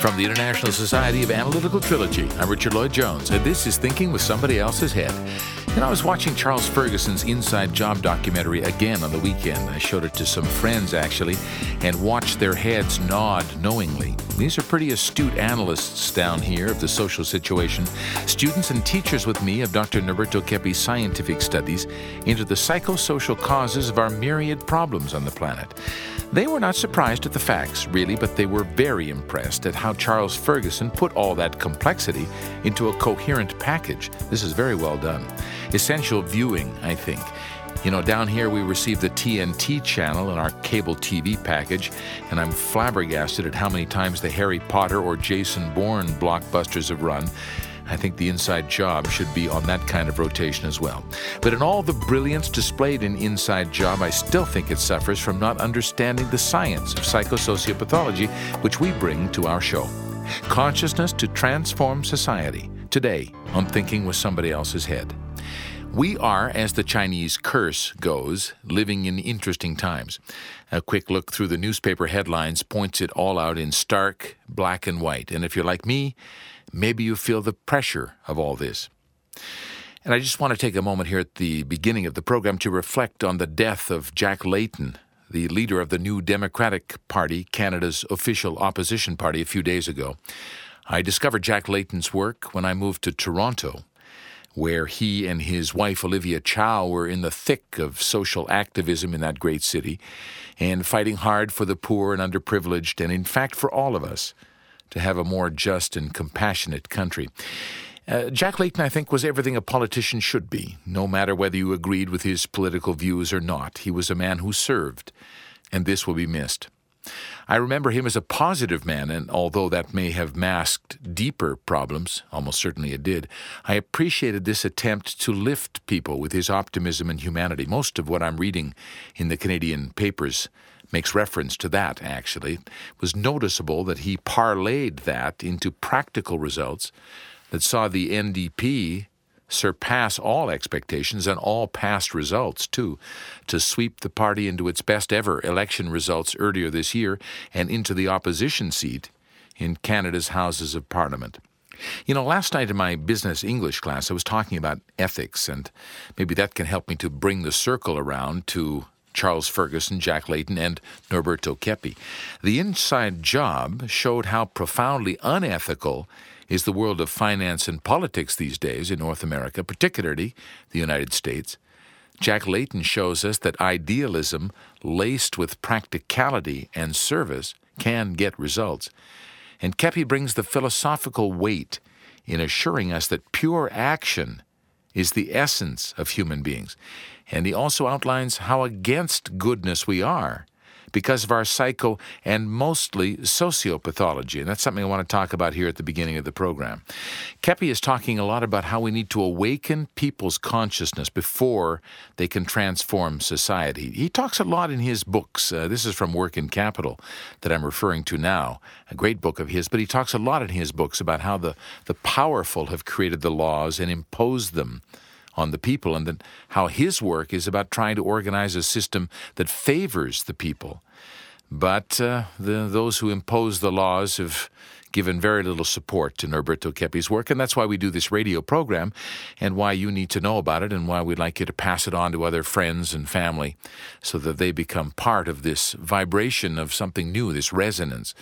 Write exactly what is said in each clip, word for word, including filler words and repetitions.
From the International Society of Analytical Trilogy, I'm Richard Lloyd-Jones, and this is Thinking with Somebody Else's Head. And I was watching Charles Ferguson's Inside Job documentary again on the weekend. I showed it to some friends, actually, and watched their heads nod knowingly. These are pretty astute analysts down here of the social situation, students and teachers with me of Doctor Norberto Keppi's scientific studies into the psychosocial causes of our myriad problems on the planet. They were not surprised at the facts, really, but they were very impressed at how Charles Ferguson put all that complexity into a coherent package. This is very well done. Essential viewing, I think. You know, down here we receive the T N T channel in our cable T V package, and I'm flabbergasted at how many times the Harry Potter or Jason Bourne blockbusters have run. I think the Inside Job should be on that kind of rotation as well. But in all the brilliance displayed in Inside Job, I still think it suffers from not understanding the science of psychosociopathology, which we bring to our show. Consciousness to Transform Society, today on Thinking with Somebody Else's Head. We are, as the Chinese curse goes, living in interesting times. A quick look through the newspaper headlines points it all out in stark black and white. And if you're like me, maybe you feel the pressure of all this. And I just want to take a moment here at the beginning of the program to reflect on the death of Jack Layton, the leader of the New Democratic Party, Canada's official opposition party, a few days ago. I discovered Jack Layton's work when I moved to Toronto, where he and his wife Olivia Chow were in the thick of social activism in that great city and fighting hard for the poor and underprivileged and, in fact, for all of us to have a more just and compassionate country. Uh, Jack Layton, I think, was everything a politician should be, no matter whether you agreed with his political views or not. He was a man who served, and this will be missed. I remember him as a positive man, and although that may have masked deeper problems, almost certainly it did, I appreciated this attempt to lift people with his optimism and humanity. Most of what I'm reading in the Canadian papers makes reference to that, actually. It was noticeable that he parlayed that into practical results that saw the N D P surpass all expectations and all past results, too, to sweep the party into its best-ever election results earlier this year and into the opposition seat in Canada's Houses of Parliament. You know, last night in my business English class, I was talking about ethics, and maybe that can help me to bring the circle around to Charles Ferguson, Jack Layton, and Norberto Keppi. The Inside Job showed how profoundly unethical is the world of finance and politics these days in North America, particularly the United States. Jack Layton shows us that idealism laced with practicality and service can get results. And Keppi brings the philosophical weight in assuring us that pure action is the essence of human beings. And he also outlines how against goodness we are because of our psycho and mostly sociopathology. And that's something I want to talk about here at the beginning of the program. Keppi is talking a lot about how we need to awaken people's consciousness before they can transform society. He talks a lot in his books. Uh, this is from Work in Capital that I'm referring to now, a great book of his. But he talks a lot in his books about how the, the powerful have created the laws and imposed them on the people, and then how his work is about trying to organize a system that favors the people. But uh, the, those who impose the laws have given very little support to Norberto Keppi's work, and that's why we do this radio program and why you need to know about it and why we'd like you to pass it on to other friends and family so that they become part of this vibration of something new, this resonance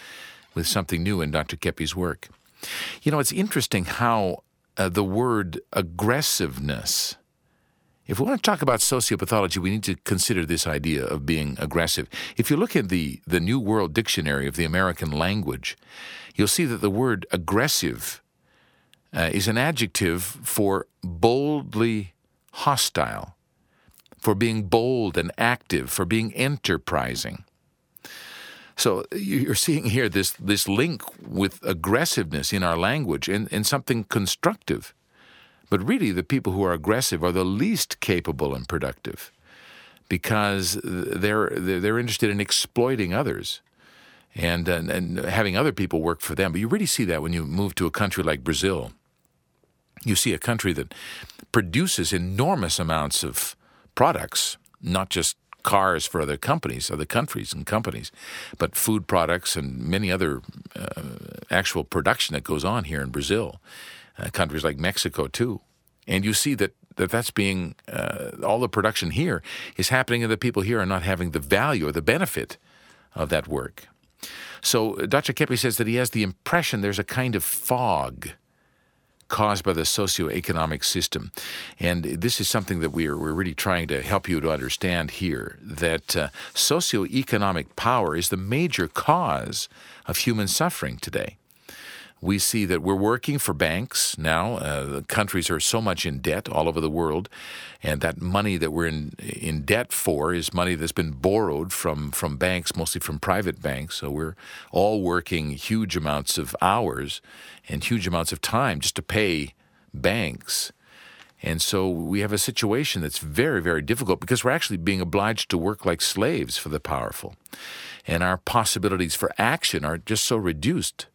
with something new in Doctor Keppi's work. You know, it's interesting how Uh, the word aggressiveness. If we want to talk about sociopathology, we need to consider this idea of being aggressive. If you look at the, the New World Dictionary of the American language, you'll see that the word aggressive uh, is an adjective for boldly hostile, for being bold and active, for being enterprising. So you're seeing here this, this link with aggressiveness in our language and, and something constructive. But really, the people who are aggressive are the least capable and productive because they're, they're interested in exploiting others and, and, and having other people work for them. But you really see that when you move to a country like Brazil. You see a country that produces enormous amounts of products, not just cars for other companies, other countries and companies, but food products and many other uh, actual production that goes on here in Brazil, uh, countries like Mexico too. And you see that, that that's being, uh, all the production here is happening and the people here are not having the value or the benefit of that work. So Doctor Keppi says that he has the impression there's a kind of fog caused by the socioeconomic system. And this is something that we're we're really trying to help you to understand here, that uh, socioeconomic power is the major cause of human suffering today. We see that we're working for banks now. Uh, the countries are so much in debt all over the world, and that money that we're in in debt for is money that's been borrowed from, from banks, mostly from private banks. So we're all working huge amounts of hours and huge amounts of time just to pay banks. And so we have a situation that's very, very difficult because we're actually being obliged to work like slaves for the powerful. And our possibilities for action are just so reduced.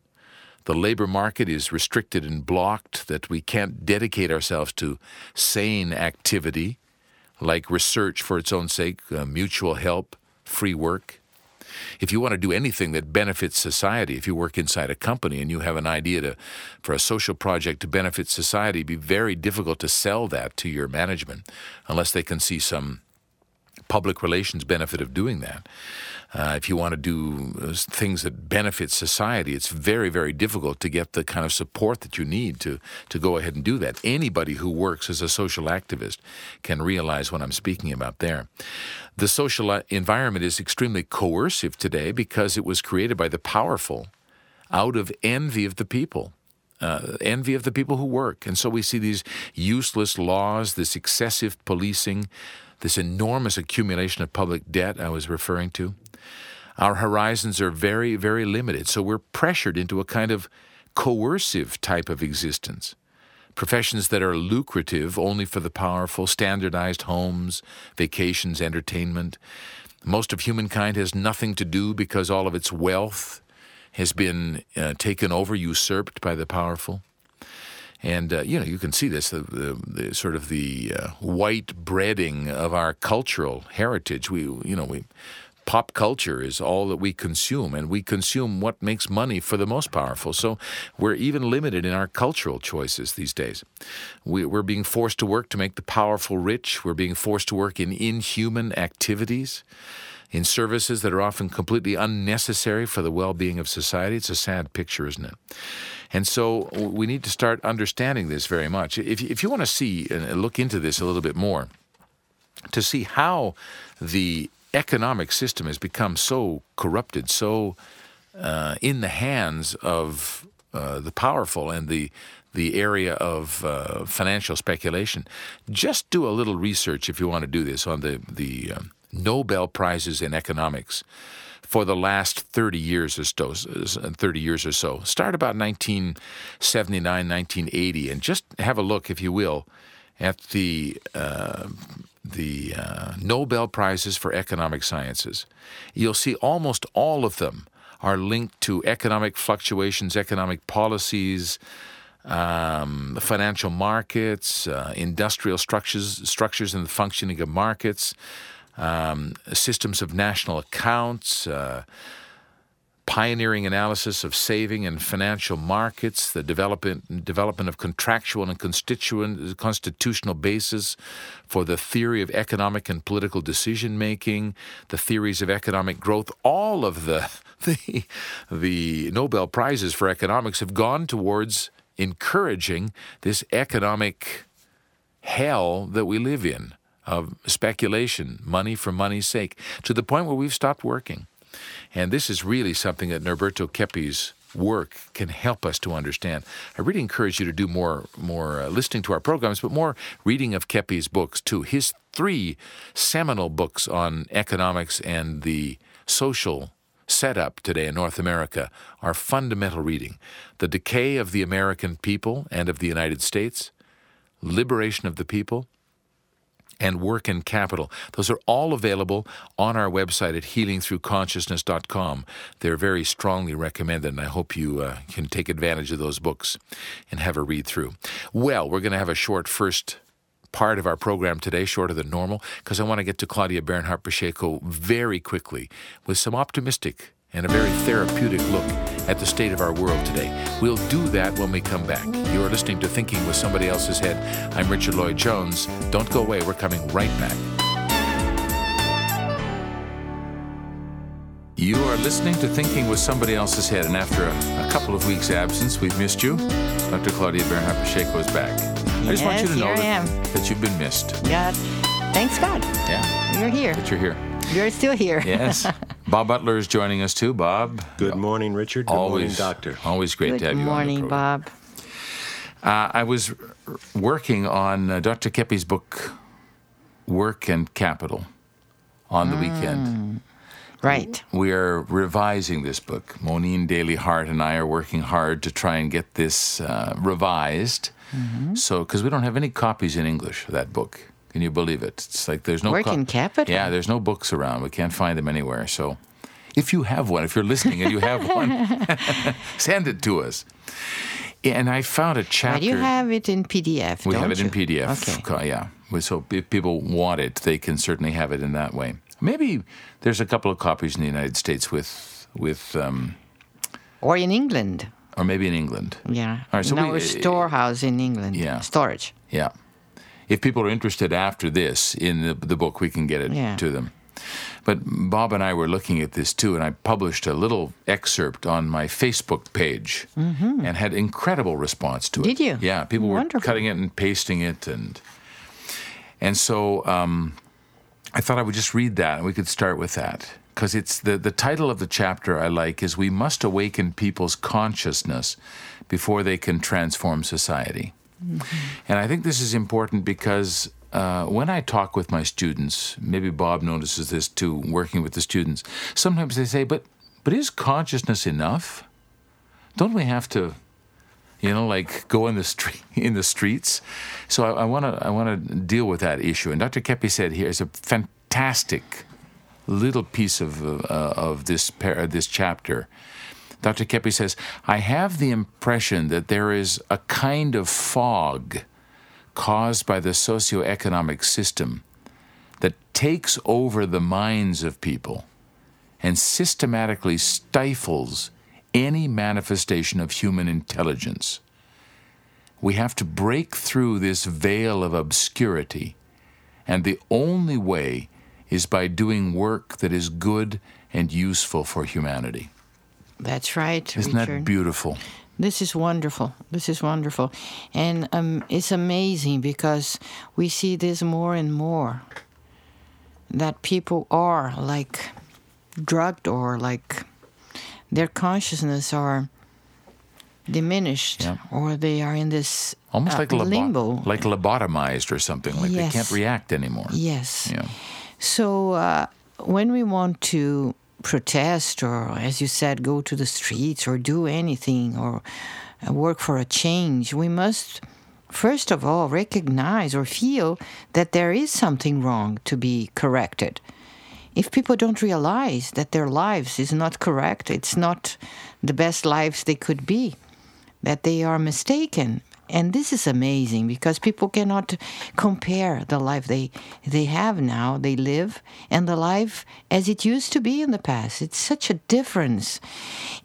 The labor market is restricted and blocked, that we can't dedicate ourselves to sane activity like research for its own sake, uh, mutual help, free work. If you want to do anything that benefits society, if you work inside a company and you have an idea to, for a social project to benefit society, it'd be very difficult to sell that to your management unless they can see some public relations benefit of doing that. Uh, if you want to do things that benefit society, it's very, very difficult to get the kind of support that you need to, to go ahead and do that. Anybody who works as a social activist can realize what I'm speaking about there. The social environment is extremely coercive today because it was created by the powerful out of envy of the people. Uh, envy of the people who work. And so we see these useless laws, this excessive policing, this enormous accumulation of public debt I was referring to. Our horizons are very, very limited. So we're pressured into a kind of coercive type of existence. Professions that are lucrative only for the powerful, standardized homes, vacations, entertainment. Most of humankind has nothing to do because all of its wealth has been uh, taken over, usurped by the powerful. And, uh, you know, you can see this, the, the, the sort of the uh, white breading of our cultural heritage. We, you know, we pop culture is all that we consume, and we consume what makes money for the most powerful. So we're even limited in our cultural choices these days. We, we're being forced to work to make the powerful rich. We're being forced to work in inhuman activities, in services that are often completely unnecessary for the well-being of society. It's a sad picture, isn't it? And so we need to start understanding this very much. If, if you want to see and look into this a little bit more, to see how the economic system has become so corrupted, so uh, in the hands of uh, the powerful and the the area of uh, financial speculation, just do a little research if you want to do this on the the. Um, Nobel Prizes in economics for the last thirty years or so. thirty years or so. Start about nineteen seventy-nine, nineteen eighty, and just have a look, if you will, at the uh, the uh, Nobel Prizes for economic sciences. You'll see almost all of them are linked to economic fluctuations, economic policies, Um, financial markets, uh, industrial structures, structures and the functioning of markets. Um, systems of national accounts, uh, pioneering analysis of saving and financial markets, the development development of contractual and constituent constitutional basis for the theory of economic and political decision making, the theories of economic growth. All of the the, the Nobel Prizes for economics have gone towards encouraging this economic hell that we live in, of speculation, money for money's sake, to the point where we've stopped working. And this is really something that Norberto Keppi's work can help us to understand. I really encourage you to do more more uh, listening to our programs, but more reading of Keppi's books too. His three seminal books on economics and the social setup today in North America are fundamental reading. The Decay of the American People and of the United States, Liberation of the People, and Work in Capital. Those are all available on our website at healing through consciousness dot com. They're very strongly recommended, and I hope you uh, can take advantage of those books and have a read through. Well, we're going to have a short first part of our program today, shorter than normal, because I want to get to Claudia Bernhardt Pacheco very quickly with some optimistic and a very therapeutic look at the state of our world today. We'll do that when we come back. You're listening to Thinking with Somebody Else's Head. I'm Richard Lloyd-Jones. Don't go away. We're coming right back. You are listening to Thinking with Somebody Else's Head, and after a, a couple of weeks' absence, we've missed you. Doctor Claudia Bernhardt Pacheco is back. Yes, I just want you to know that, that you've been missed. Yeah. Thanks, God. Yeah. You're here. But you're here. You're still here. Yes. Bob Butler is joining us, too. Bob. Good morning, Richard. Good always, morning, Doctor. Always great Good to have you morning, on the program. Good morning, Bob. Uh, I was r- working on uh, Doctor Keppi's book, Work and Capital, on the mm. weekend. Right. We are revising this book. Monine Daly Hart and I are working hard to try and get this uh, revised. Mm-hmm. So, because we don't have any copies in English of that book. Can you believe it? It's like there's no... Work co- in Capital? Yeah, there's no books around. We can't find them anywhere. So if you have one, if you're listening and you have one, send it to us. And I found a chapter... Well, you have it in P D F, We don't have it you? in P D F, okay. Yeah. So if people want it, they can certainly have it in that way. Maybe there's a couple of copies in the United States with... with um, or in England. Or maybe in England. Yeah. All right, so no, we, a storehouse in England. Yeah. Storage. Yeah. If people are interested after this in the, the book, we can get it yeah. to them. But Bob and I were looking at this, too, and I published a little excerpt on my Facebook page mm-hmm. and had incredible response to it. Did you? Yeah. People Wonderful. were cutting it and pasting it. And, and so... Um, I thought I would just read that, and we could start with that. Because it's the, the title of the chapter I like is We Must Awaken People's Consciousness Before They Can Transform Society. Mm-hmm. And I think this is important because uh, when I talk with my students, maybe Bob notices this too, working with the students, sometimes they say, but, but is consciousness enough? Don't we have to... You know, like go in the street, in the streets. So I want to I want to deal with that issue. And Doctor Keppi said here is a fantastic little piece of uh, of this par- this chapter. Doctor Keppi says, I have the impression that there is a kind of fog caused by the socioeconomic system that takes over the minds of people and systematically stifles any manifestation of human intelligence. We have to break through this veil of obscurity, and the only way is by doing work that is good and useful for humanity. That's right, Richard. Isn't that beautiful? This is wonderful. This is wonderful. And um, it's amazing because we see this more and more, that people are like drugged or like... their consciousness are diminished, yeah. or they are in this almost uh, like labo- limbo, like lobotomized or something. Like yes. they can't react anymore. Yes. Yeah. So uh, when we want to protest, or as you said, go to the streets, or do anything, or work for a change, we must first of all recognize or feel that there is something wrong to be corrected. If people don't realize that their lives is not correct, it's not the best lives they could be, that they are mistaken. And this is amazing because people cannot compare the life they they have now, they live, and the life as it used to be in the past. It's such a difference.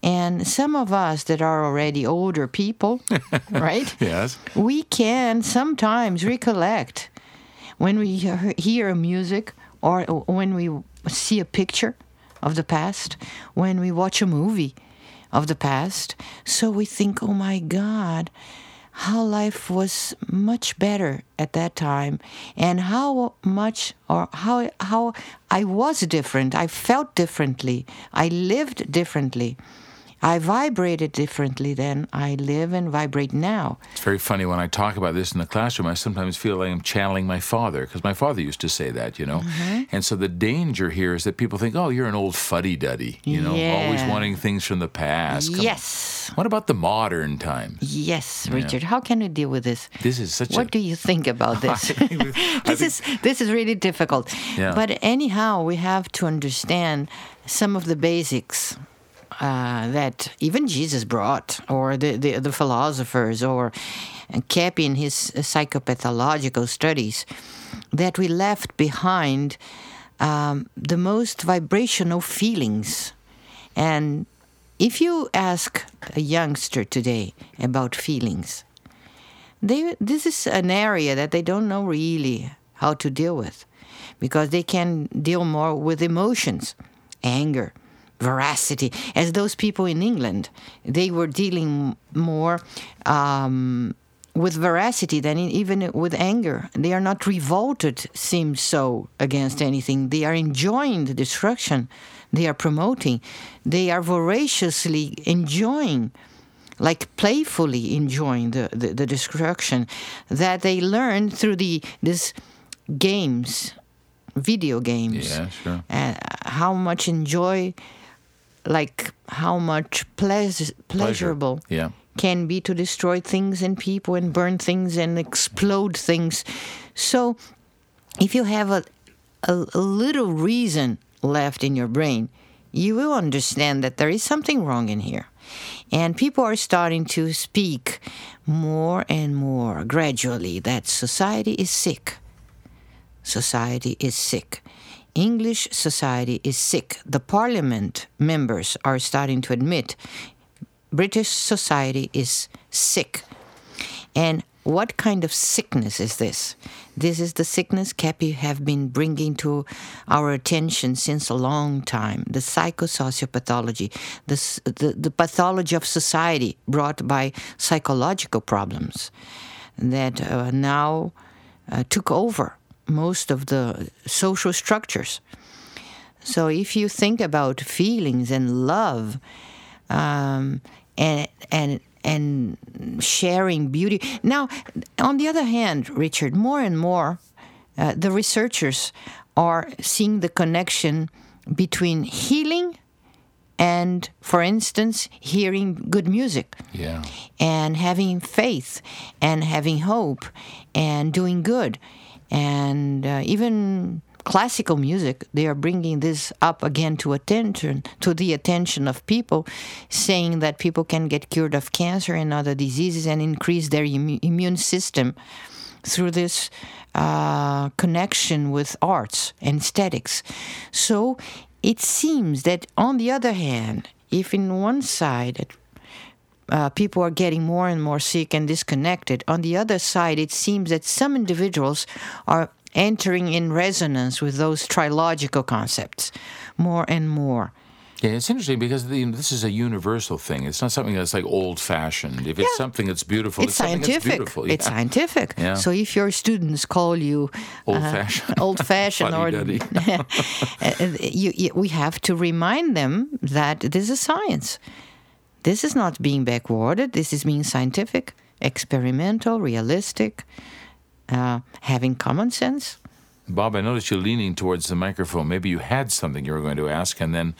And some of us that are already older people, right? Yes. We can sometimes recollect when we hear music or when we see a picture of the past, when we watch a movie of the past. So we think, oh my God, how life was much better at that time, and how much or how how I was different. I felt differently. I lived differently. I vibrated differently than I live and vibrate now. It's very funny when I talk about this in the classroom. I sometimes feel like I'm channeling my father, because my father used to say that, you know. Mm-hmm. And so the danger here is that people think, oh, you're an old fuddy-duddy, you know, yeah. always wanting things from the past. Come yes. on. What about the modern times? Yes, yeah. Richard. How can we deal with this? This is such. What a... do you think about this? this think... is this is really difficult. Yeah. But anyhow, we have to understand some of the basics. Uh, that even Jesus brought, or the, the, the philosophers, or Keppi in his psychopathological studies, that we left behind um, the most vibrational feelings And if you ask a youngster today about feelings, they, this is an area that they don't know really how to deal with, because they can deal more with emotions, anger, veracity. As those people in England, they were dealing more um, with veracity than even with anger. They are not revolted, seems so, against anything. They are enjoying the destruction they are promoting. They are voraciously enjoying, like playfully enjoying the, the, the destruction that they learned through the this games, video games. Yeah, sure. Uh, how much enjoy, like how much pleas- pleasurable Pleasure. Yeah. can be to destroy things and people and burn things and explode things. So if you have a, a, a little reason left in your brain, you will understand that there is something wrong in here. And people are starting to speak more and more gradually that society is sick. Society is sick. English society is sick. The parliament members are starting to admit British society is sick. And what kind of sickness is this? This is the sickness Keppi have been bringing to our attention since a long time. The psychosociopathology, the, the, the pathology of society brought by psychological problems that uh, now uh, took over most of the social structures. So if you think about feelings and love um, and and and sharing beauty. Now, on the other hand, Richard, more and more, uh, the researchers are seeing the connection between healing and, for instance, hearing good music, yeah, and having faith and having hope and doing good. And uh, even classical music, they are bringing this up again to attention, to the attention of people, saying that people can get cured of cancer and other diseases and increase their im- immune system through this uh, connection with arts and aesthetics. So it seems that, on the other hand, if in one side uh, people are getting more and more sick and disconnected, on the other side it seems that some individuals are entering in resonance with those trilogical concepts more and more. Yeah, it's interesting because the, this is a universal thing. It's not something that's like old-fashioned. If yeah. it's something that's beautiful, it's, it's scientific. Something that's beautiful. Yeah. It's scientific. Yeah. So if your students call you old-fashioned, uh, old-fashioned, or you, you, we have to remind them that this is science. This is not being backwarded. This is being scientific, experimental, realistic. Uh, having common sense. Bob, I noticed you leaning towards the microphone. Maybe you had something you were going to ask and then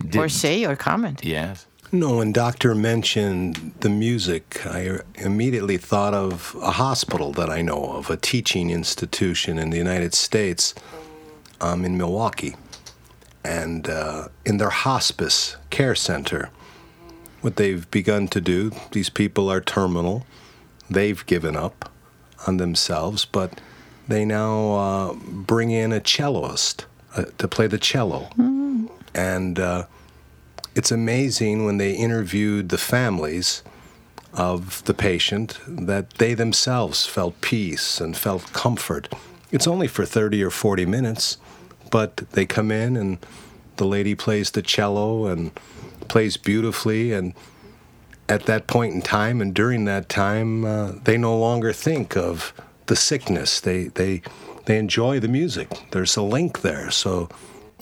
didn't. Or say or comment. Yes. No, when Doctor mentioned the music, I immediately thought of a hospital that I know of, a teaching institution in the United States um, in Milwaukee. And uh, in their hospice care center, what they've begun to do, these people are terminal, they've given up on themselves, but they now uh, bring in a celloist uh, to play the cello. Mm-hmm. And uh, it's amazing when they interviewed the families of the patient that they themselves felt peace and felt comfort. It's only for thirty or forty minutes, but they come in and the lady plays the cello and plays beautifully, and at that point in time and during that time, uh, they no longer think of the sickness. They they they enjoy the music. There's a link there. So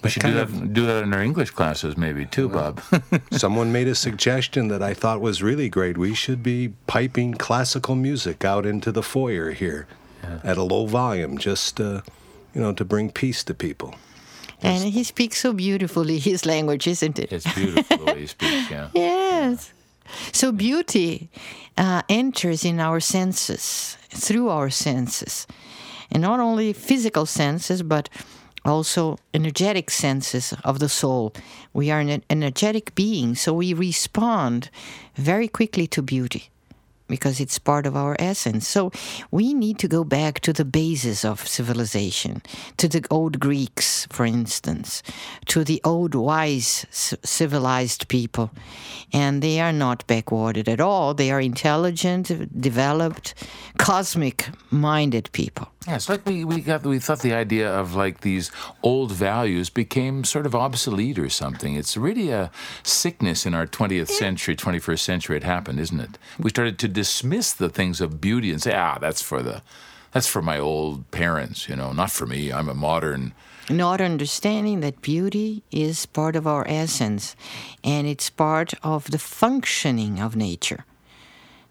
we should do that, of, do that in our English classes maybe too, well, Bob. Someone made a suggestion that I thought was really great. We should be piping classical music out into the foyer here yeah. at a low volume, just uh, you know, to bring peace to people. And just, he speaks so beautifully his language, isn't it? It's beautiful the way he speaks. Yeah. Yes. Yeah. So beauty uh, enters in our senses, through our senses, and not only physical senses, but also energetic senses of the soul. We are an energetic being, so we respond very quickly to beauty. because it's part of our essence. So we need to go back to the basis of civilization, to the old Greeks, for instance, to the old wise civilized people. And they are not backwarded at all. They are intelligent, developed, cosmic-minded people. Yeah, it's like we we, got, we thought the idea of like these old values became sort of obsolete or something. It's really a sickness in our twentieth century, twenty-first century. It happened, isn't it? We started to dismiss the things of beauty and say, ah, that's for the, that's for my old parents, you know, not for me. I'm a modern. Not understanding that beauty is part of our essence, and it's part of the functioning of nature.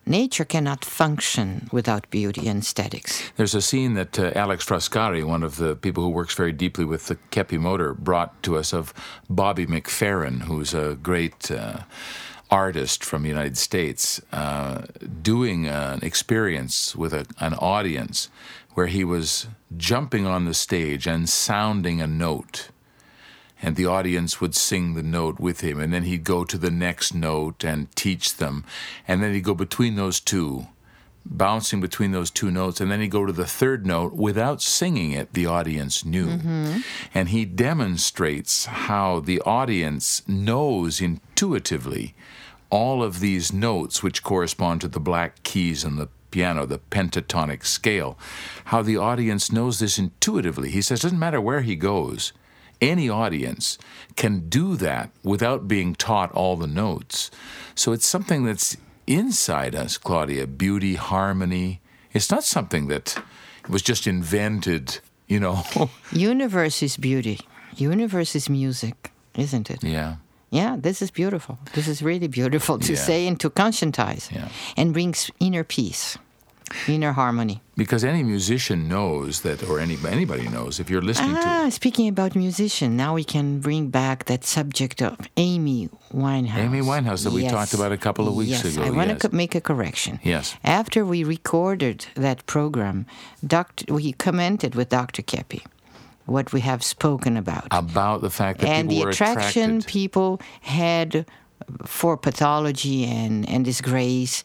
Nature cannot function without beauty and aesthetics. There's a scene that uh, Alex Frascari, one of the people who works very deeply with the Keppi motor, brought to us of Bobby McFerrin, who's a great uh, artist from the United States, uh, doing an experience with a, an audience where he was jumping on the stage and sounding a note. And the audience would sing the note with him, and then he'd go to the next note and teach them. And then he'd go between those two, bouncing between those two notes, and then he'd go to the third note without singing it, the audience knew. Mm-hmm. And he demonstrates how the audience knows intuitively all of these notes, which correspond to the black keys and the piano, the pentatonic scale, how the audience knows this intuitively. He says it doesn't matter where he goes. Any audience can do that without being taught all the notes. So it's something that's inside us, Claudia, beauty, harmony. It's not something that was just invented, you know. Universe is beauty. Universe is music, isn't it? Yeah. Yeah, this is beautiful. This is really beautiful to yeah. say and to conscientize yeah. and brings inner peace. Inner harmony. Because any musician knows that, or any, anybody knows, if you're listening ah, to... Ah, speaking about musician, now we can bring back that subject of Amy Winehouse. Amy Winehouse that yes. we talked about a couple of weeks yes. ago. I yes, I want to make a correction. Yes. After we recorded that program, Doctor we commented with Doctor Keppi what we have spoken about. About the fact that and people were attracted. And the attraction people had... for pathology and, and disgrace.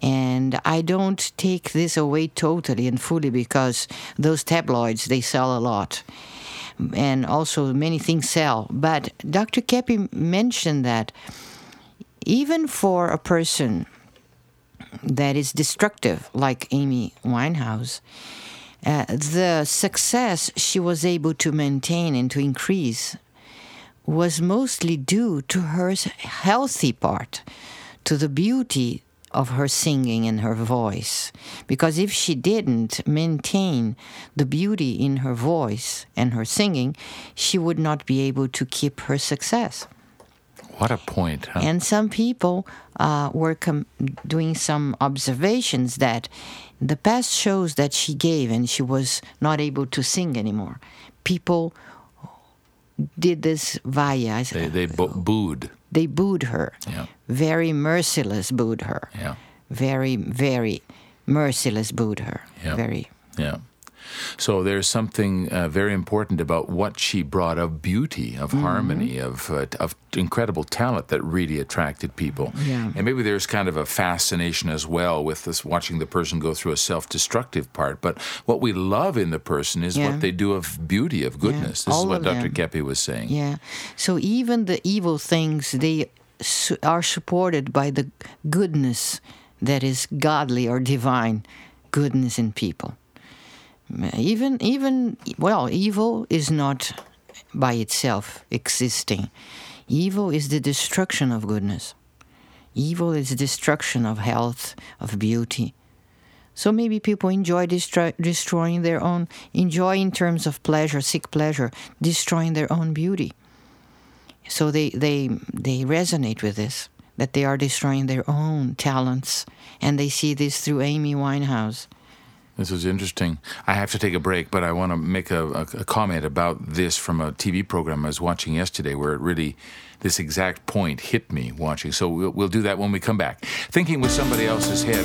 And I don't take this away totally and fully because those tabloids, they sell a lot. And also many things sell. But Doctor Keppi mentioned that even for a person that is destructive, like Amy Winehouse, uh, the success she was able to maintain and to increase was mostly due to her healthy part, to the beauty of her singing and her voice. Because if she didn't maintain the beauty in her voice and her singing, she would not be able to keep her success. What a point, huh? And some people uh, were com- doing some observations that the past shows that she gave and she was not able to sing anymore. People did this via... They, they bo- booed. They booed her. Yeah. Very merciless booed her. Yeah. Very, very merciless booed her. Yeah. Very. Yeah. So there's something uh, very important about what she brought of beauty, of mm-hmm. harmony, of uh, of incredible talent that really attracted people. Yeah. And maybe there's kind of a fascination as well with this watching the person go through a self-destructive part. But what we love in the person is yeah. what they do of beauty, of goodness. Yeah. This All is what Doctor Keppi was saying. Yeah. So even the evil things, they su- are supported by the goodness that is godly or divine goodness in people. Even, even well, evil is not by itself existing. Evil is the destruction of goodness. Evil is the destruction of health, of beauty. So maybe people enjoy destroy, destroying their own, enjoy in terms of pleasure, seek pleasure, destroying their own beauty. So they, they, they resonate with this, that they are destroying their own talents, and they see this through Amy Winehouse. This was interesting. I have to take a break, but I want to make a, a, a comment about this from a T V program I was watching yesterday where it really, this exact point hit me watching. So we'll, we'll do that when we come back. Thinking with Somebody Else's Head.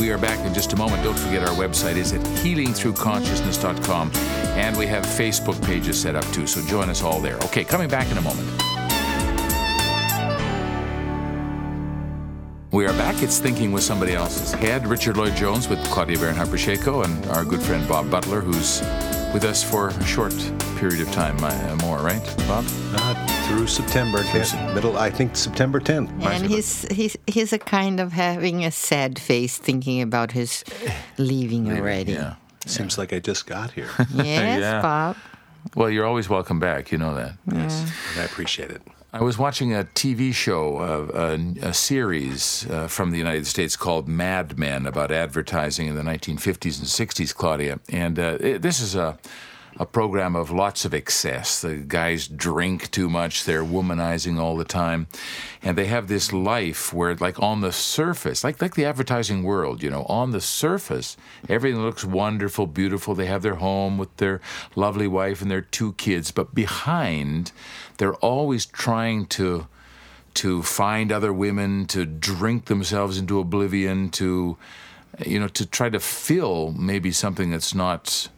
We are back in just a moment. Don't forget our website is at healing through consciousness dot com. And we have Facebook pages set up too, so join us all there. Okay, coming back in a moment. We are back. It's Thinking with Somebody Else's Head. Richard Lloyd-Jones with Claudia Bernhardt Pacheco and our good friend Bob Butler, who's with us for a short period of time, uh, more, right, Bob? Uh, through September, through middle, I think September tenth. And he's, he's he's a kind of having a sad face thinking about his leaving already. Yeah. Seems yeah. like I just got here. Yes, yeah. Bob. Well, you're always welcome back. You know that. Yeah. Yes, and I appreciate it. I was watching a T V show, uh, a, a series uh, from the United States called Mad Men about advertising in the nineteen fifties and sixties, Claudia. And uh, it, this is a, a program of lots of excess. The guys drink too much. They're womanizing all the time. And they have this life where, like, on the surface, like, like the advertising world, you know, on the surface, everything looks wonderful, beautiful. They have their home with their lovely wife and their two kids. But behind, they're always trying to to find other women, to drink themselves into oblivion, to, you know, to try to fill maybe something that's not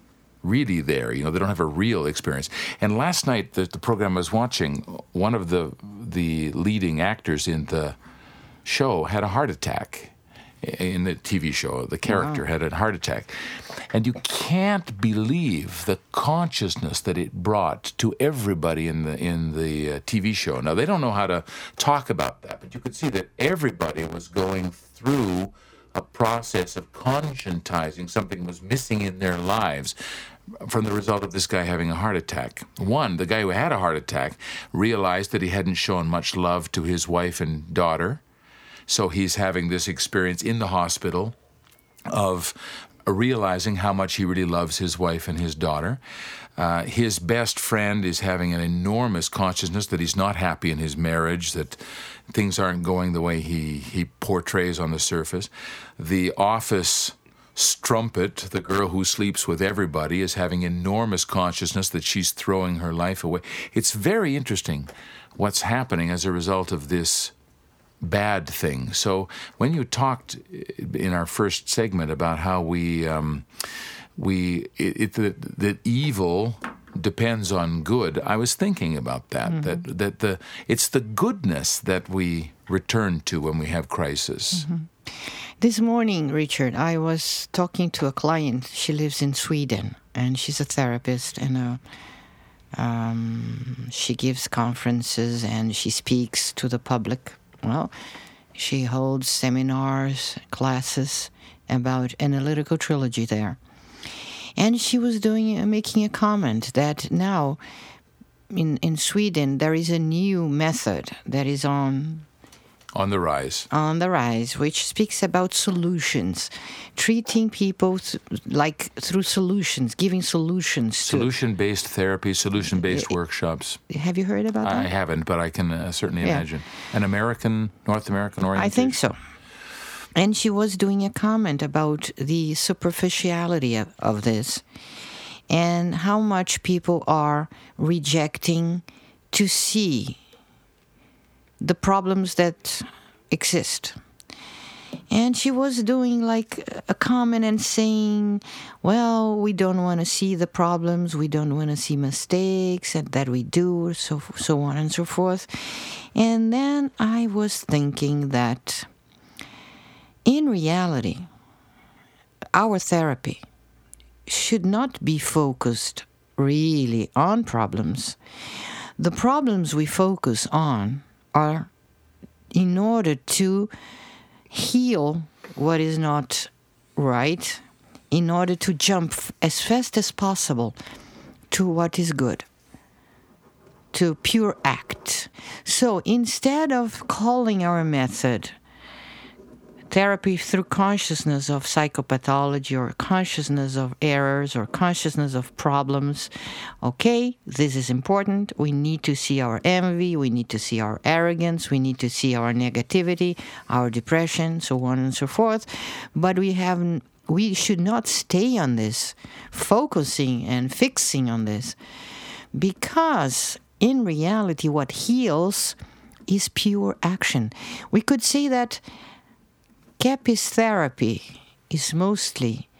really there. You know, they don't have a real experience. And last night, the, the program I was watching, one of the the leading actors in the show had a heart attack. In the T V show, the character wow. had a heart attack. And you can't believe the consciousness that it brought to everybody in the in the T V show. Now, they don't know how to talk about that, but you could see that everybody was going through a process of conscientizing something was missing in their lives from the result of this guy having a heart attack. One, the guy who had a heart attack realized that he hadn't shown much love to his wife and daughter. So he's having this experience in the hospital of realizing how much he really loves his wife and his daughter. Uh, his best friend is having an enormous consciousness that he's not happy in his marriage, that things aren't going the way he, he portrays on the surface. The office strumpet, the girl who sleeps with everybody, is having enormous consciousness that she's throwing her life away. It's very interesting what's happening as a result of this bad thing. So when you talked in our first segment about how we um, we it, it that evil depends on good, I was thinking about that. Mm-hmm. That that the it's the goodness that we return to when we have crisis. Mm-hmm. This morning, Richard, I was talking to a client. She lives in Sweden, and she's a therapist, and a um, she gives conferences and she speaks to the public. Well, she holds seminars, classes about analytical trilogy there. And she was doing making a comment that now in, in Sweden there is a new method that is on... On the rise. On the rise, which speaks about solutions, treating people th- like through solutions, giving solutions. Solution-based therapy, solution-based uh, workshops. Have you heard about I that? I haven't, but I can uh, certainly yeah. imagine. An American, North American orientation? I think so. And she was doing a comment about the superficiality of, of this and how much people are rejecting to see the problems that exist. And she was doing like a comment and saying, well, we don't want to see the problems, we don't want to see mistakes and that we do, so so on and so forth. And then I was thinking that in reality, our therapy should not be focused really on problems. The problems we focus on are in order to heal what is not right, in order to jump as fast as possible to what is good, to pure act. So instead of calling our method therapy through consciousness of psychopathology or consciousness of errors or consciousness of problems. Okay, this is important. We need to see our envy. We need to see our arrogance. We need to see our negativity, our depression, so on and so forth. But we have, we should not stay on this, focusing and fixing on this, because in reality what heals is pure action. We could say that Keppi's therapy is mostly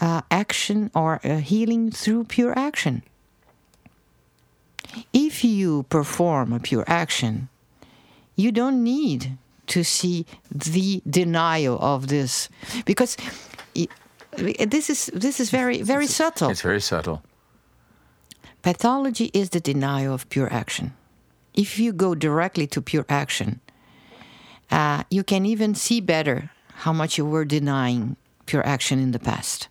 uh, action or uh, healing through pure action. If you perform a pure action, you don't need to see the denial of this, because it, this is this is very very it's, subtle. It's very subtle. Pathology is the denial of pure action. If you go directly to pure action, uh, you can even see better how much you were denying pure action in the past.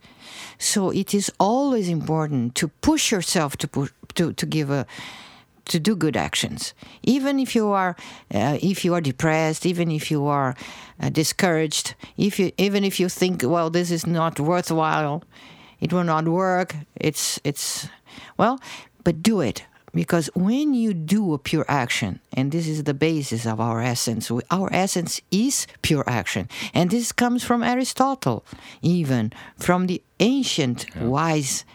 So it is always important to push yourself to push, to to give a. to do good actions, even if you are uh, if you are depressed, even if you are uh, discouraged, if you even if you think, well, this is not worthwhile, it will not work. It's it's well, but do it, because when you do a pure action, and this is the basis of our essence. We, our essence is pure action, and this comes from Aristotle, even from the ancient yeah. wise.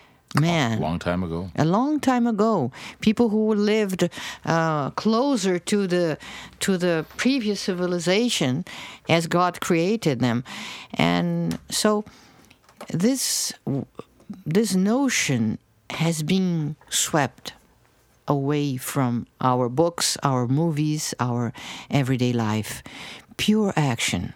Man, a long time ago. A long time ago, people who lived uh, closer to the to the previous civilization, as God created them, and so this this notion has been swept away from our books, our movies, our everyday life. Pure action.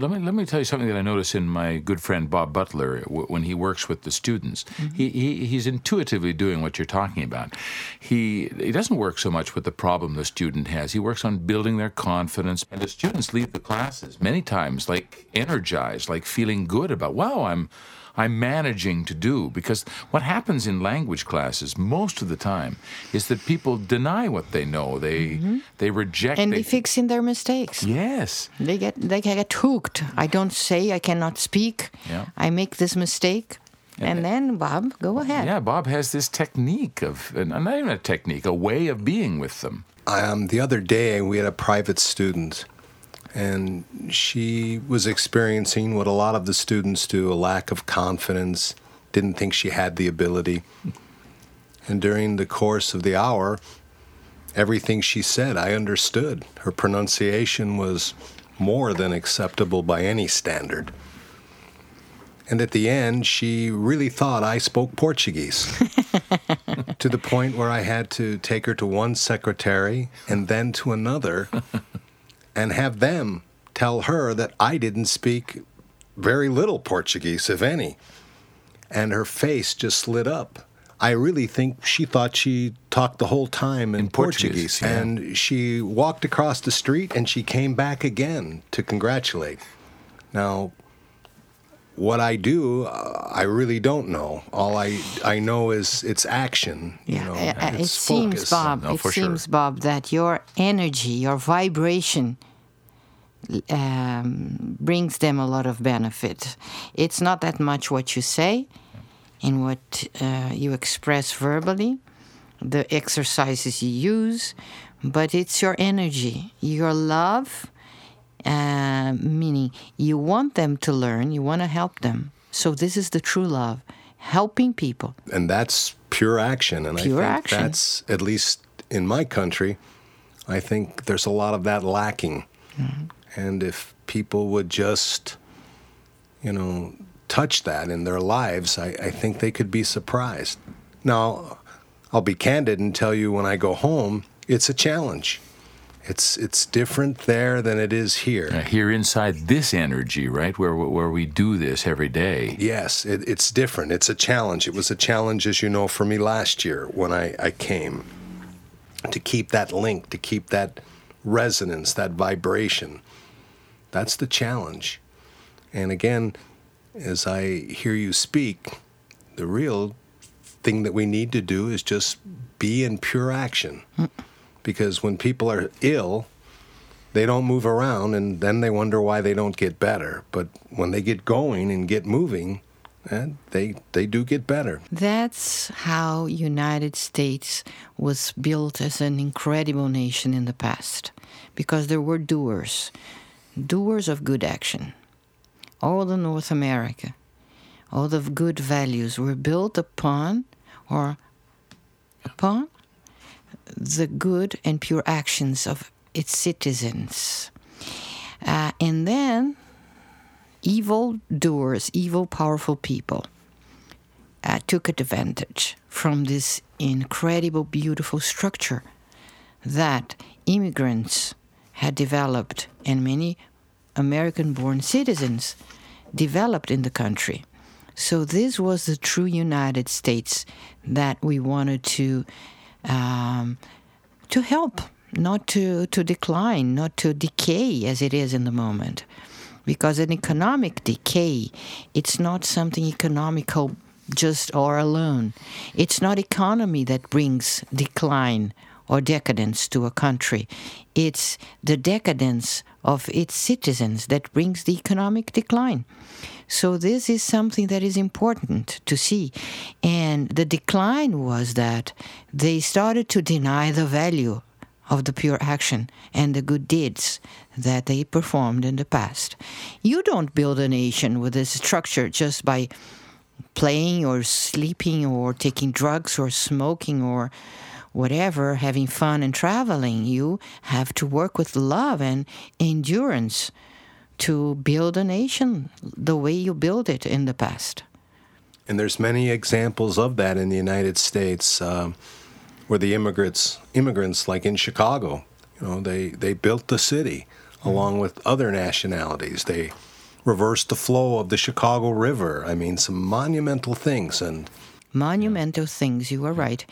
Let me let me tell you something that I notice in my good friend Bob Butler w- when he works with the students. Mm-hmm. He, he he's intuitively doing what you're talking about. He he doesn't work so much with the problem the student has. He works on building their confidence. And the students leave the classes many times like energized, like feeling good about, wow, I'm I'm managing to do. Because what happens in language classes most of the time is that people deny what they know. They mm-hmm. they reject. And they, they fix in their mistakes. Yes. They get they get hooked. I don't say, I cannot speak. Yeah. I make this mistake. And, and then, Bob, go ahead. Yeah, Bob has this technique of, not even a technique, a way of being with them. Um, the other day we had a private student. And she was experiencing what a lot of the students do, a lack of confidence, didn't think she had the ability. And during the course of the hour, everything she said, I understood. Her pronunciation was more than acceptable by any standard. And at the end, she really thought I spoke Portuguese, to the point where I had to take her to one secretary and then to another, and have them tell her that I didn't speak very little Portuguese, if any. And her face just lit up. I really think she thought she talked the whole time in, in Portuguese. Portuguese yeah. And she walked across the street, and she came back again to congratulate. Now, what I do, uh, I really don't know. All I I know is it's action. Yeah. You know, uh, it's it seems, focus. Bob, no, it seems, sure. Bob, that your energy, your vibration um, brings them a lot of benefit. It's not that much what you say and what uh, you express verbally, the exercises you use, but it's your energy, your love, Uh, meaning you want them to learn, you want to help them. So this is the true love, helping people. And that's pure action. And pure I think action. That's, at least in my country, I think there's a lot of that lacking. Mm-hmm. And if people would just, you know, touch that in their lives, I, I think they could be surprised. Now, I'll be candid and tell you when I go home, it's a challenge. It's it's different there than it is here. Uh, here inside this energy, right, where where we do this every day. Yes, it, it's different. It's a challenge. It was a challenge, as you know, for me last year when I, I came, to keep that link, to keep that resonance, that vibration. That's the challenge. And again, as I hear you speak, the real thing that we need to do is just be in pure action. Mm. Because when people are ill, they don't move around, and then they wonder why they don't get better. But when they get going and get moving, eh, they they do get better. That's how United States was built as an incredible nation in the past, because there were doers, doers of good action. All of North America, all the good values were built upon, or upon, the good and pure actions of its citizens. Uh, and then evil doers, evil, powerful people uh, took advantage from this incredible, beautiful structure that immigrants had developed, and many American-born citizens developed in the country. So this was the true United States that we wanted to um, to help, not to, to decline, not to decay as it is in the moment. Because an economic decay, it's not something economical just or alone. It's not economy that brings decline or decadence to a country. It's the decadence of its citizens that brings the economic decline. So this is something that is important to see. And the decline was that they started to deny the value of the pure action and the good deeds that they performed in the past. You don't build a nation with a structure just by playing or sleeping or taking drugs or smoking or whatever, having fun and traveling. You have to work with love and endurance to build a nation the way you built it in the past. And there's many examples of that in the United States, um, where the immigrants, immigrants like in Chicago, you know, they, they built the city mm-hmm. along with other nationalities. They reversed the flow of the Chicago River. I mean, some monumental things and... Monumental things, you are right.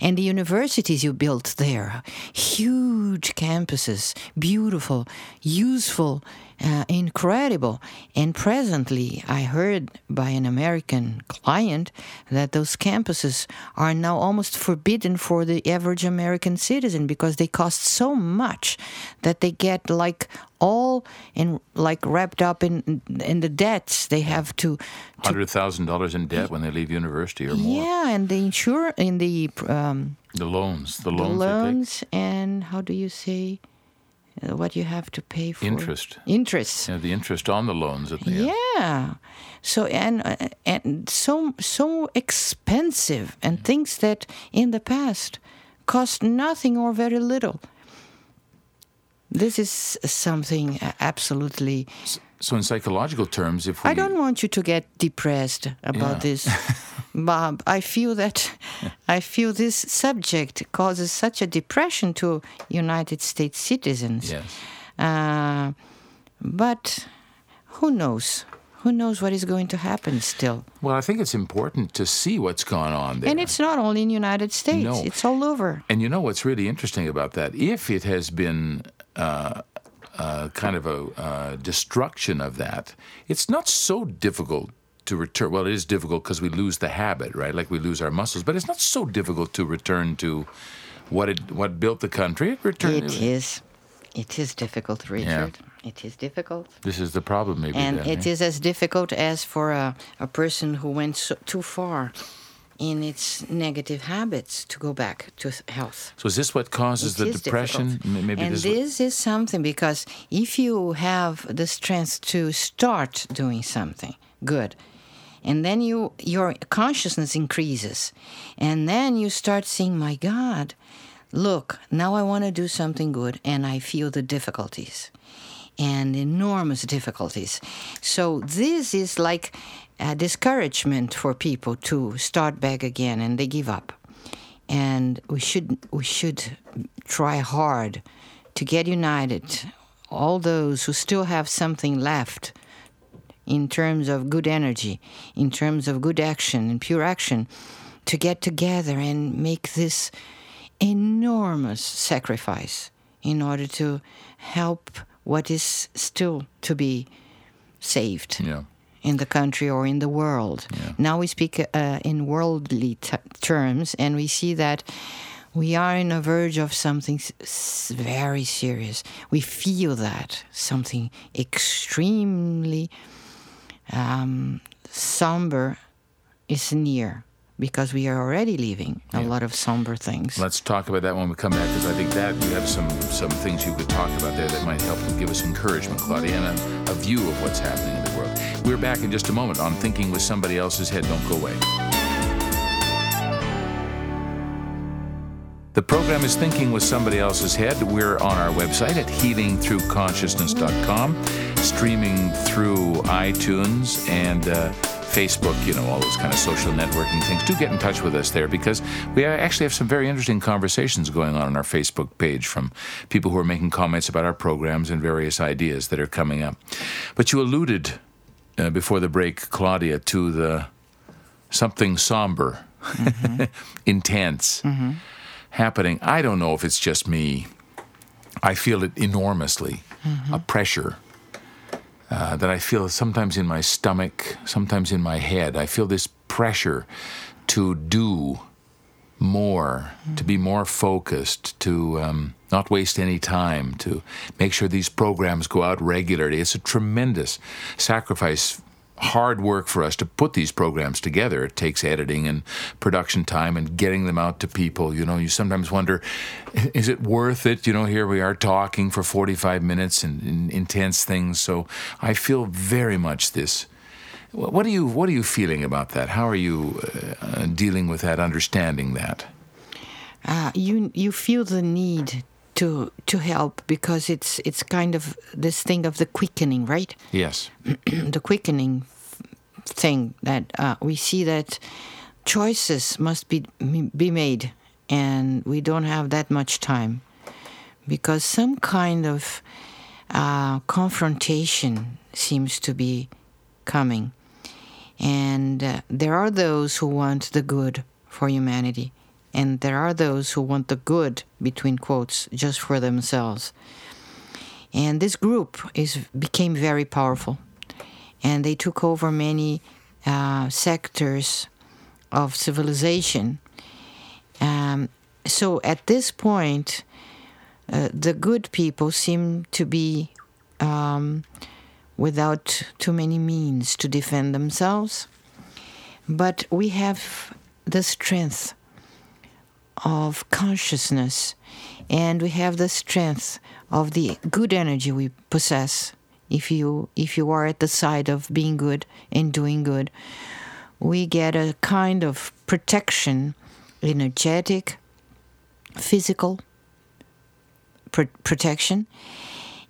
And the universities you built there, huge campuses, beautiful, useful, uh, incredible. And presently, I heard by an American client that those campuses are now almost forbidden for the average American citizen because they cost so much that they get like all in like wrapped up in in the debts they have to. to one hundred thousand dollars in debt when they leave university or more. Yeah, and the insure in the um, the loans, the loans, the loans and how do you say? What you have to pay for interest, interest, yeah, the interest on the loans at the end. Yeah, so and and so so expensive, and yeah. things that in the past cost nothing or very little. This is something absolutely. So, in psychological terms, if we... I don't want you to get depressed about yeah. this, Bob. I feel that I feel this subject causes such a depression to United States citizens. Yes. Uh, but who knows? Who knows what is going to happen still? Well, I think it's important to see what's gone on there. And it's not only in the United States. No. It's all over. And you know what's really interesting about that? If it has been uh, uh, kind of a uh, destruction of that, it's not so difficult to return. Well, it is difficult because we lose the habit, right? Like we lose our muscles. But it's not so difficult to return to what it what built the country. It, returned, it, it is. It is difficult, Richard. Yeah. It is difficult. This is the problem, maybe. And then, it eh? is as difficult as for a, a person who went so, too far in its negative habits to go back to health. So is this what causes it the depression? M- maybe and this, this is something, because if you have the strength to start doing something good, and then you your consciousness increases, and then you start seeing, my God, look, now I want to do something good, and I feel the difficulties. And enormous difficulties. So this is like a discouragement for people to start back again, and they give up. And we should we should try hard to get united. All those who still have something left in terms of good energy, in terms of good action and pure action, to get together and make this enormous sacrifice in order to help what is still to be saved yeah. in the country or in the world. Yeah. Now we speak uh, in worldly t- terms, and we see that we are on the verge of something s- very serious. We feel that, something extremely um, somber is near, because we are already leaving a yeah. lot of somber things. Let's talk about that when we come back, because I think that you have some, some things you could talk about there that might help to give us encouragement, Claudia, and a, a view of what's happening in the world. We're back in just a moment on Thinking with Somebody Else's Head. Don't go away. The program is Thinking with Somebody Else's Head. We're on our website at healing through consciousness dot com, streaming through iTunes and... Uh, Facebook, you know, all those kind of social networking things. Do get in touch with us there, because we actually have some very interesting conversations going on on our Facebook page from people who are making comments about our programs and various ideas that are coming up. But you alluded uh, before the break, Claudia, to the something somber, mm-hmm. intense mm-hmm. happening. I don't know if it's just me. I feel it enormously, mm-hmm. a pressure uh, that I feel sometimes in my stomach, sometimes in my head. I feel this pressure to do more, mm-hmm. to be more focused, to um, not waste any time, to make sure these programs go out regularly. It's a tremendous sacrifice, hard work for us to put these programs together. It takes editing and production time and getting them out to people. You know, you sometimes wonder, is it worth it? You know, here we are talking for forty-five minutes and, and intense things. So I feel very much this. What are you, what are you feeling about that? How are you uh, dealing with that, understanding that? Uh, you you feel the need to to help, because it's it's kind of this thing of the quickening, right? Yes. The quickening thing that uh, we see, that choices must be be made, and we don't have that much time, because some kind of uh, confrontation seems to be coming. And uh, there are those who want the good for humanity, and there are those who want the good, between quotes, just for themselves. And this group is became very powerful, and they took over many uh, sectors of civilization. Um, so at this point, uh, the good people seem to be um, without too many means to defend themselves. But we have the strength of consciousness, and we have the strength of the good energy we possess. If you if you are at the side of being good and doing good, we get a kind of protection, energetic, physical pr- protection,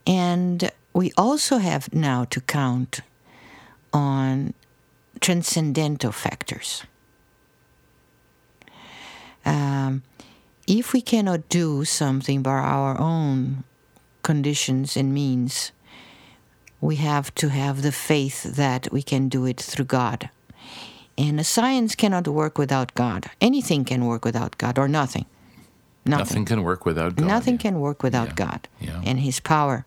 and we also have now to count on transcendental factors. Um, if we cannot do something by our own conditions and means, we have to have the faith that we can do it through God. And a science cannot work without God. Anything can work without God, or nothing. Nothing, nothing can work without God. Nothing yeah. can work without yeah. God yeah. and His power.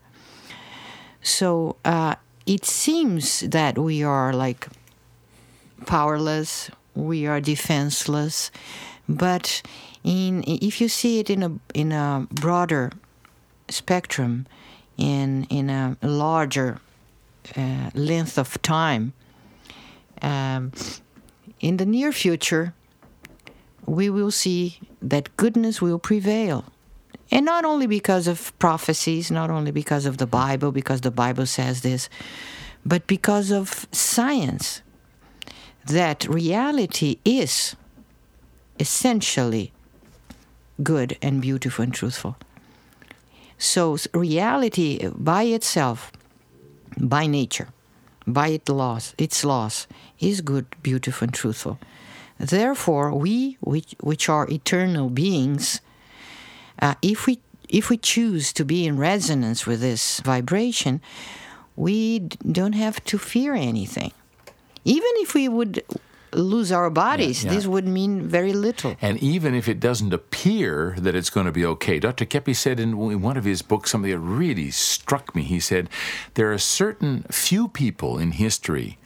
So uh, it seems that we are like powerless, we are defenseless. But in if you see it in a in a broader spectrum, in in a larger uh, length of time, um, in the near future, we will see that goodness will prevail, and not only because of prophecies, not only because of the Bible, because the Bible says this, but because of science, that reality is essentially good and beautiful and truthful. So reality by itself, by nature, by its laws, its laws, is good, beautiful, and truthful. Therefore, we, which, which are eternal beings, uh, if we if we choose to be in resonance with this vibration, we don't have to fear anything. Even if we would lose our bodies, yeah, yeah. this would mean very little. And even if it doesn't appear that it's going to be okay, Doctor Keppi said in one of his books something that really struck me. He said, there are certain few people in history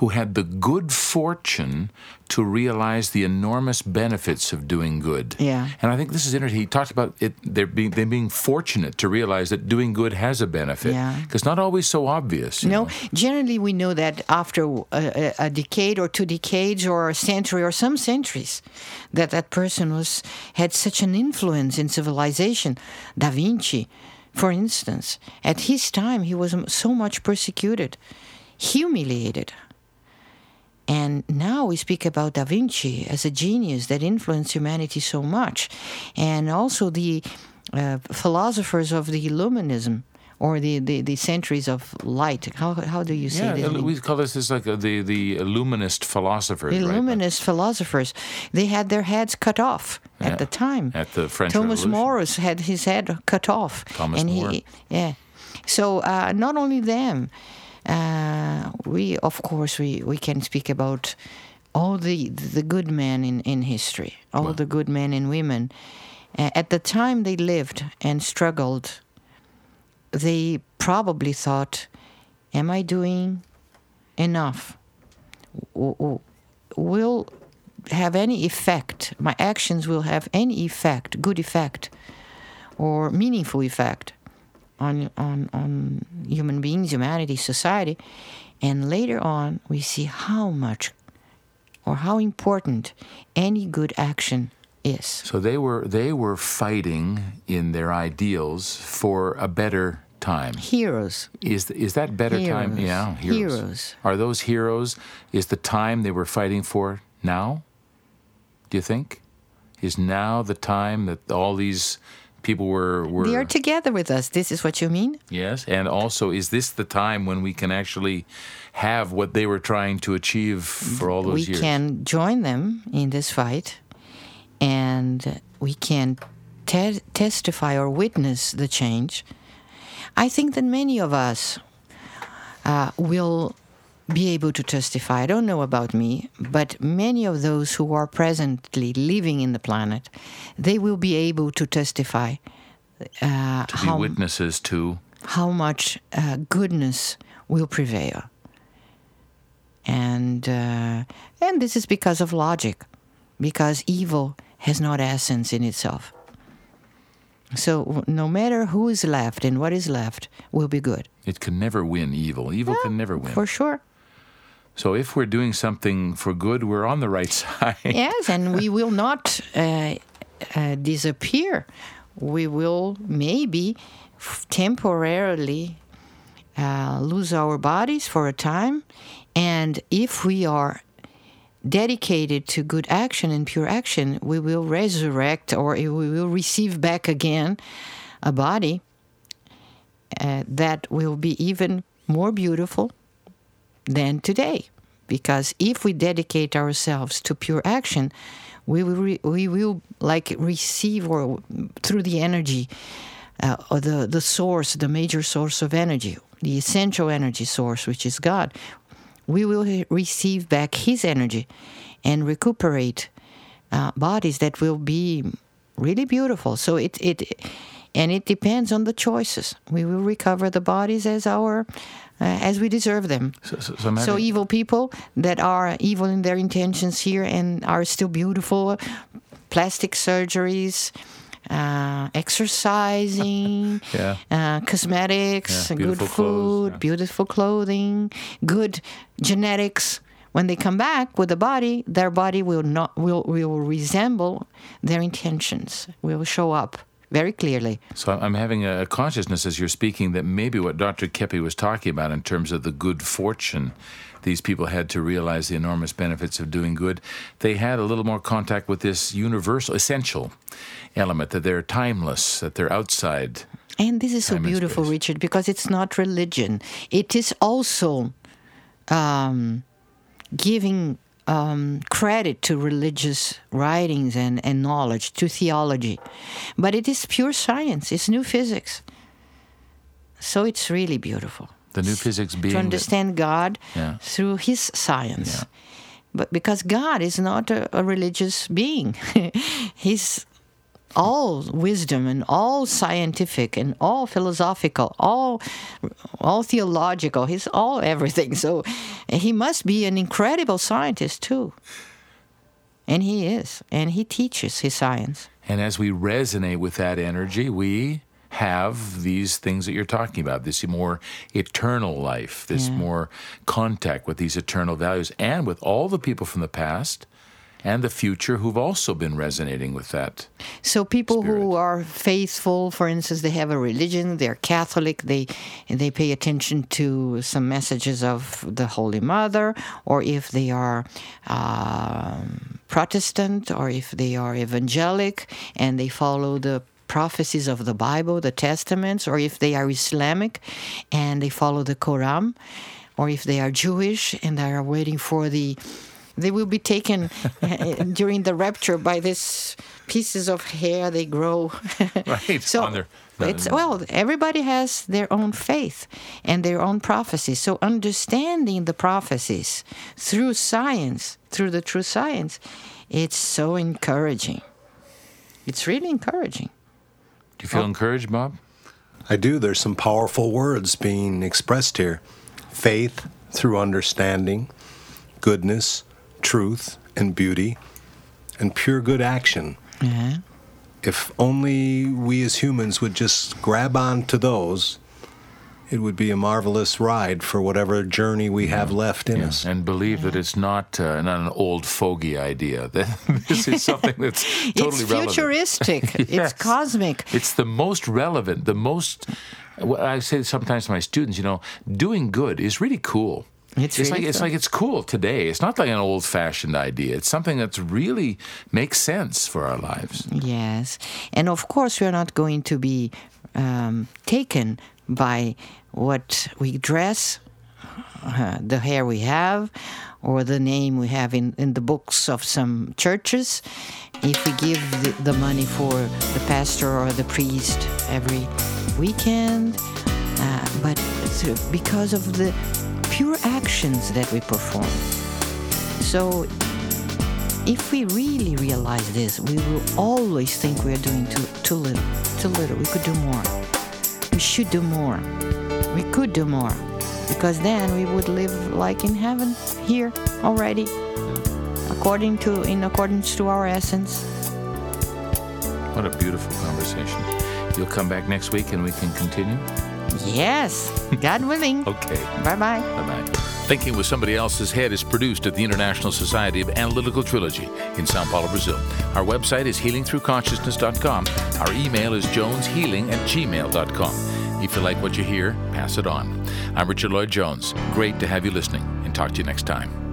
who had the good fortune to realize the enormous benefits of doing good. Yeah. And I think this is interesting. He talked about it, they're being, them being fortunate to realize that doing good has a benefit. Yeah. Because not always so obvious. No, know. Generally we know that after a, a decade or two decades or a century or some centuries, that that person was had such an influence in civilization. Da Vinci, for instance, at his time he was so much persecuted, humiliated. And now we speak about Da Vinci as a genius that influenced humanity so much. And also the uh, philosophers of the Illuminism or the, the, the centuries of light? How how do you see yeah, this? We call this, this like a, the, the Illuminist philosophers. The Illuminist right? philosophers. They had their heads cut off yeah. at the time. At the French Thomas Revolution. Morris had his head cut off. Thomas Morris. Yeah. So uh, not only them, uh, we, of course, we, we can speak about all the, the good men in, in history, all well. the good men and women. Uh, at the time they lived and struggled, they probably thought, am I doing enough? Will have any effect, my actions will have any effect, good effect, or meaningful effect on on on human beings, humanity, society. And later on, we see how much or how important any good action is. So they were they were fighting in their ideals for a better time. Heroes. Is is that better heroes. time? Yeah, heroes. heroes. Are those heroes? Is the time they were fighting for now? Do you think? Is now the time that all these people were, were... They are together with us. This is what you mean? Yes. And also, is this the time when we can actually have what they were trying to achieve for all those we years? We can join them in this fight, and we can te- testify or witness the change. I think that many of us uh, will be able to testify. I don't know about me, but many of those who are presently living in the planet, they will be able to testify. Uh, to be how, witnesses to? How much uh, goodness will prevail. And uh, and this is because of logic, because evil has not essence in itself. So no matter who is left and what is left will be good. It can never win evil. Evil yeah, can never win. For sure. So if we're doing something for good, we're on the right side. Yes, and we will not uh, uh, disappear. We will maybe f- temporarily uh, lose our bodies for a time. And if we are dedicated to good action and pure action, we will resurrect, or we will receive back again a body uh, that will be even more beautiful than today. Because if we dedicate ourselves to pure action, we will, re- we will like receive or through the energy, uh, or the, the source, the major source of energy, the essential energy source, which is God, we will receive back his energy and recuperate uh, bodies that will be really beautiful. So it it and it depends on the choices. We will recover the bodies as our uh, as we deserve them. So, so, so, so evil people that are evil in their intentions here and are still beautiful, plastic surgeries, Uh, exercising, yeah. uh, cosmetics, yeah, good food, clothes, yeah. beautiful clothing, good genetics. When they come back with the body, their body will not will will resemble their intentions. Will show up very clearly. So I'm having a consciousness as you're speaking that maybe what Doctor Keppi was talking about in terms of the good fortune these people had to realize the enormous benefits of doing good, they had a little more contact with this universal, essential element, that they're timeless, that they're outside. And this is so beautiful, Richard, because it's not religion. It is also um, giving um, credit to religious writings and, and knowledge, to theology. But it is pure science. It's new physics. So it's really beautiful. The new physics being to understand that, God yeah. through his science. Yeah. But because God is not a, a religious being. He's all wisdom and all scientific and all philosophical, all all theological. He's all everything. So he must be an incredible scientist too. And he is. And he teaches his science. And as we resonate with that energy, we have these things that you're talking about, this more eternal life, this yeah. more contact with these eternal values, and with all the people from the past and the future who've also been resonating with that. So people spirit. who are faithful, for instance, they have a religion, they're Catholic, they they pay attention to some messages of the Holy Mother, or if they are um, Protestant, or if they are evangelic, and they follow the prophecies of the Bible, the Testaments, or if they are Islamic and they follow the Quran, or if they are Jewish and they are waiting for the... They will be taken during the rapture by these pieces of hair they grow. Right. So on their, no, it's, well, everybody has their own faith and their own prophecies. So understanding the prophecies through science, through the true science, it's so encouraging. It's really encouraging. Do you feel oh. encouraged, Bob? I do. There's some powerful words being expressed here. Faith through understanding, goodness, truth and beauty, and pure good action. Mm-hmm. If only we as humans would just grab on to those, it would be a marvelous ride for whatever journey we have yeah. left in yeah. us. And believe yeah. that it's not, uh, not an old fogey idea, that this is something that's totally relevant. It's futuristic. Yes. It's cosmic. It's the most relevant, the most, well, I say sometimes to my students, you know, doing good is really cool. It's, it's really like fun. It's like it's cool today. It's not like an old-fashioned idea. It's something that really makes sense for our lives. Yes, and of course we are not going to be um, taken by what we dress, uh, the hair we have, or the name we have in, in the books of some churches. If we give the, the money for the pastor or the priest every weekend, uh, but because of the pure actions that we perform. So if we really realize this, we will always think we are doing too, too little. Too little. We could do more. We should do more. We could do more. Because then we would live like in heaven, here already, according to, in accordance to our essence. What a beautiful conversation. You'll come back next week and we can continue? Yes, God willing. Okay. Bye-bye. Bye-bye. Thinking with Somebody Else's Head is produced at the International Society of Analytical Trilogy in Sao Paulo, Brazil. Our website is healing through consciousness dot com. Our email is jones healing at gmail dot com. If you like what you hear, pass it on. I'm Richard Lloyd-Jones. Great to have you listening, and talk to you next time.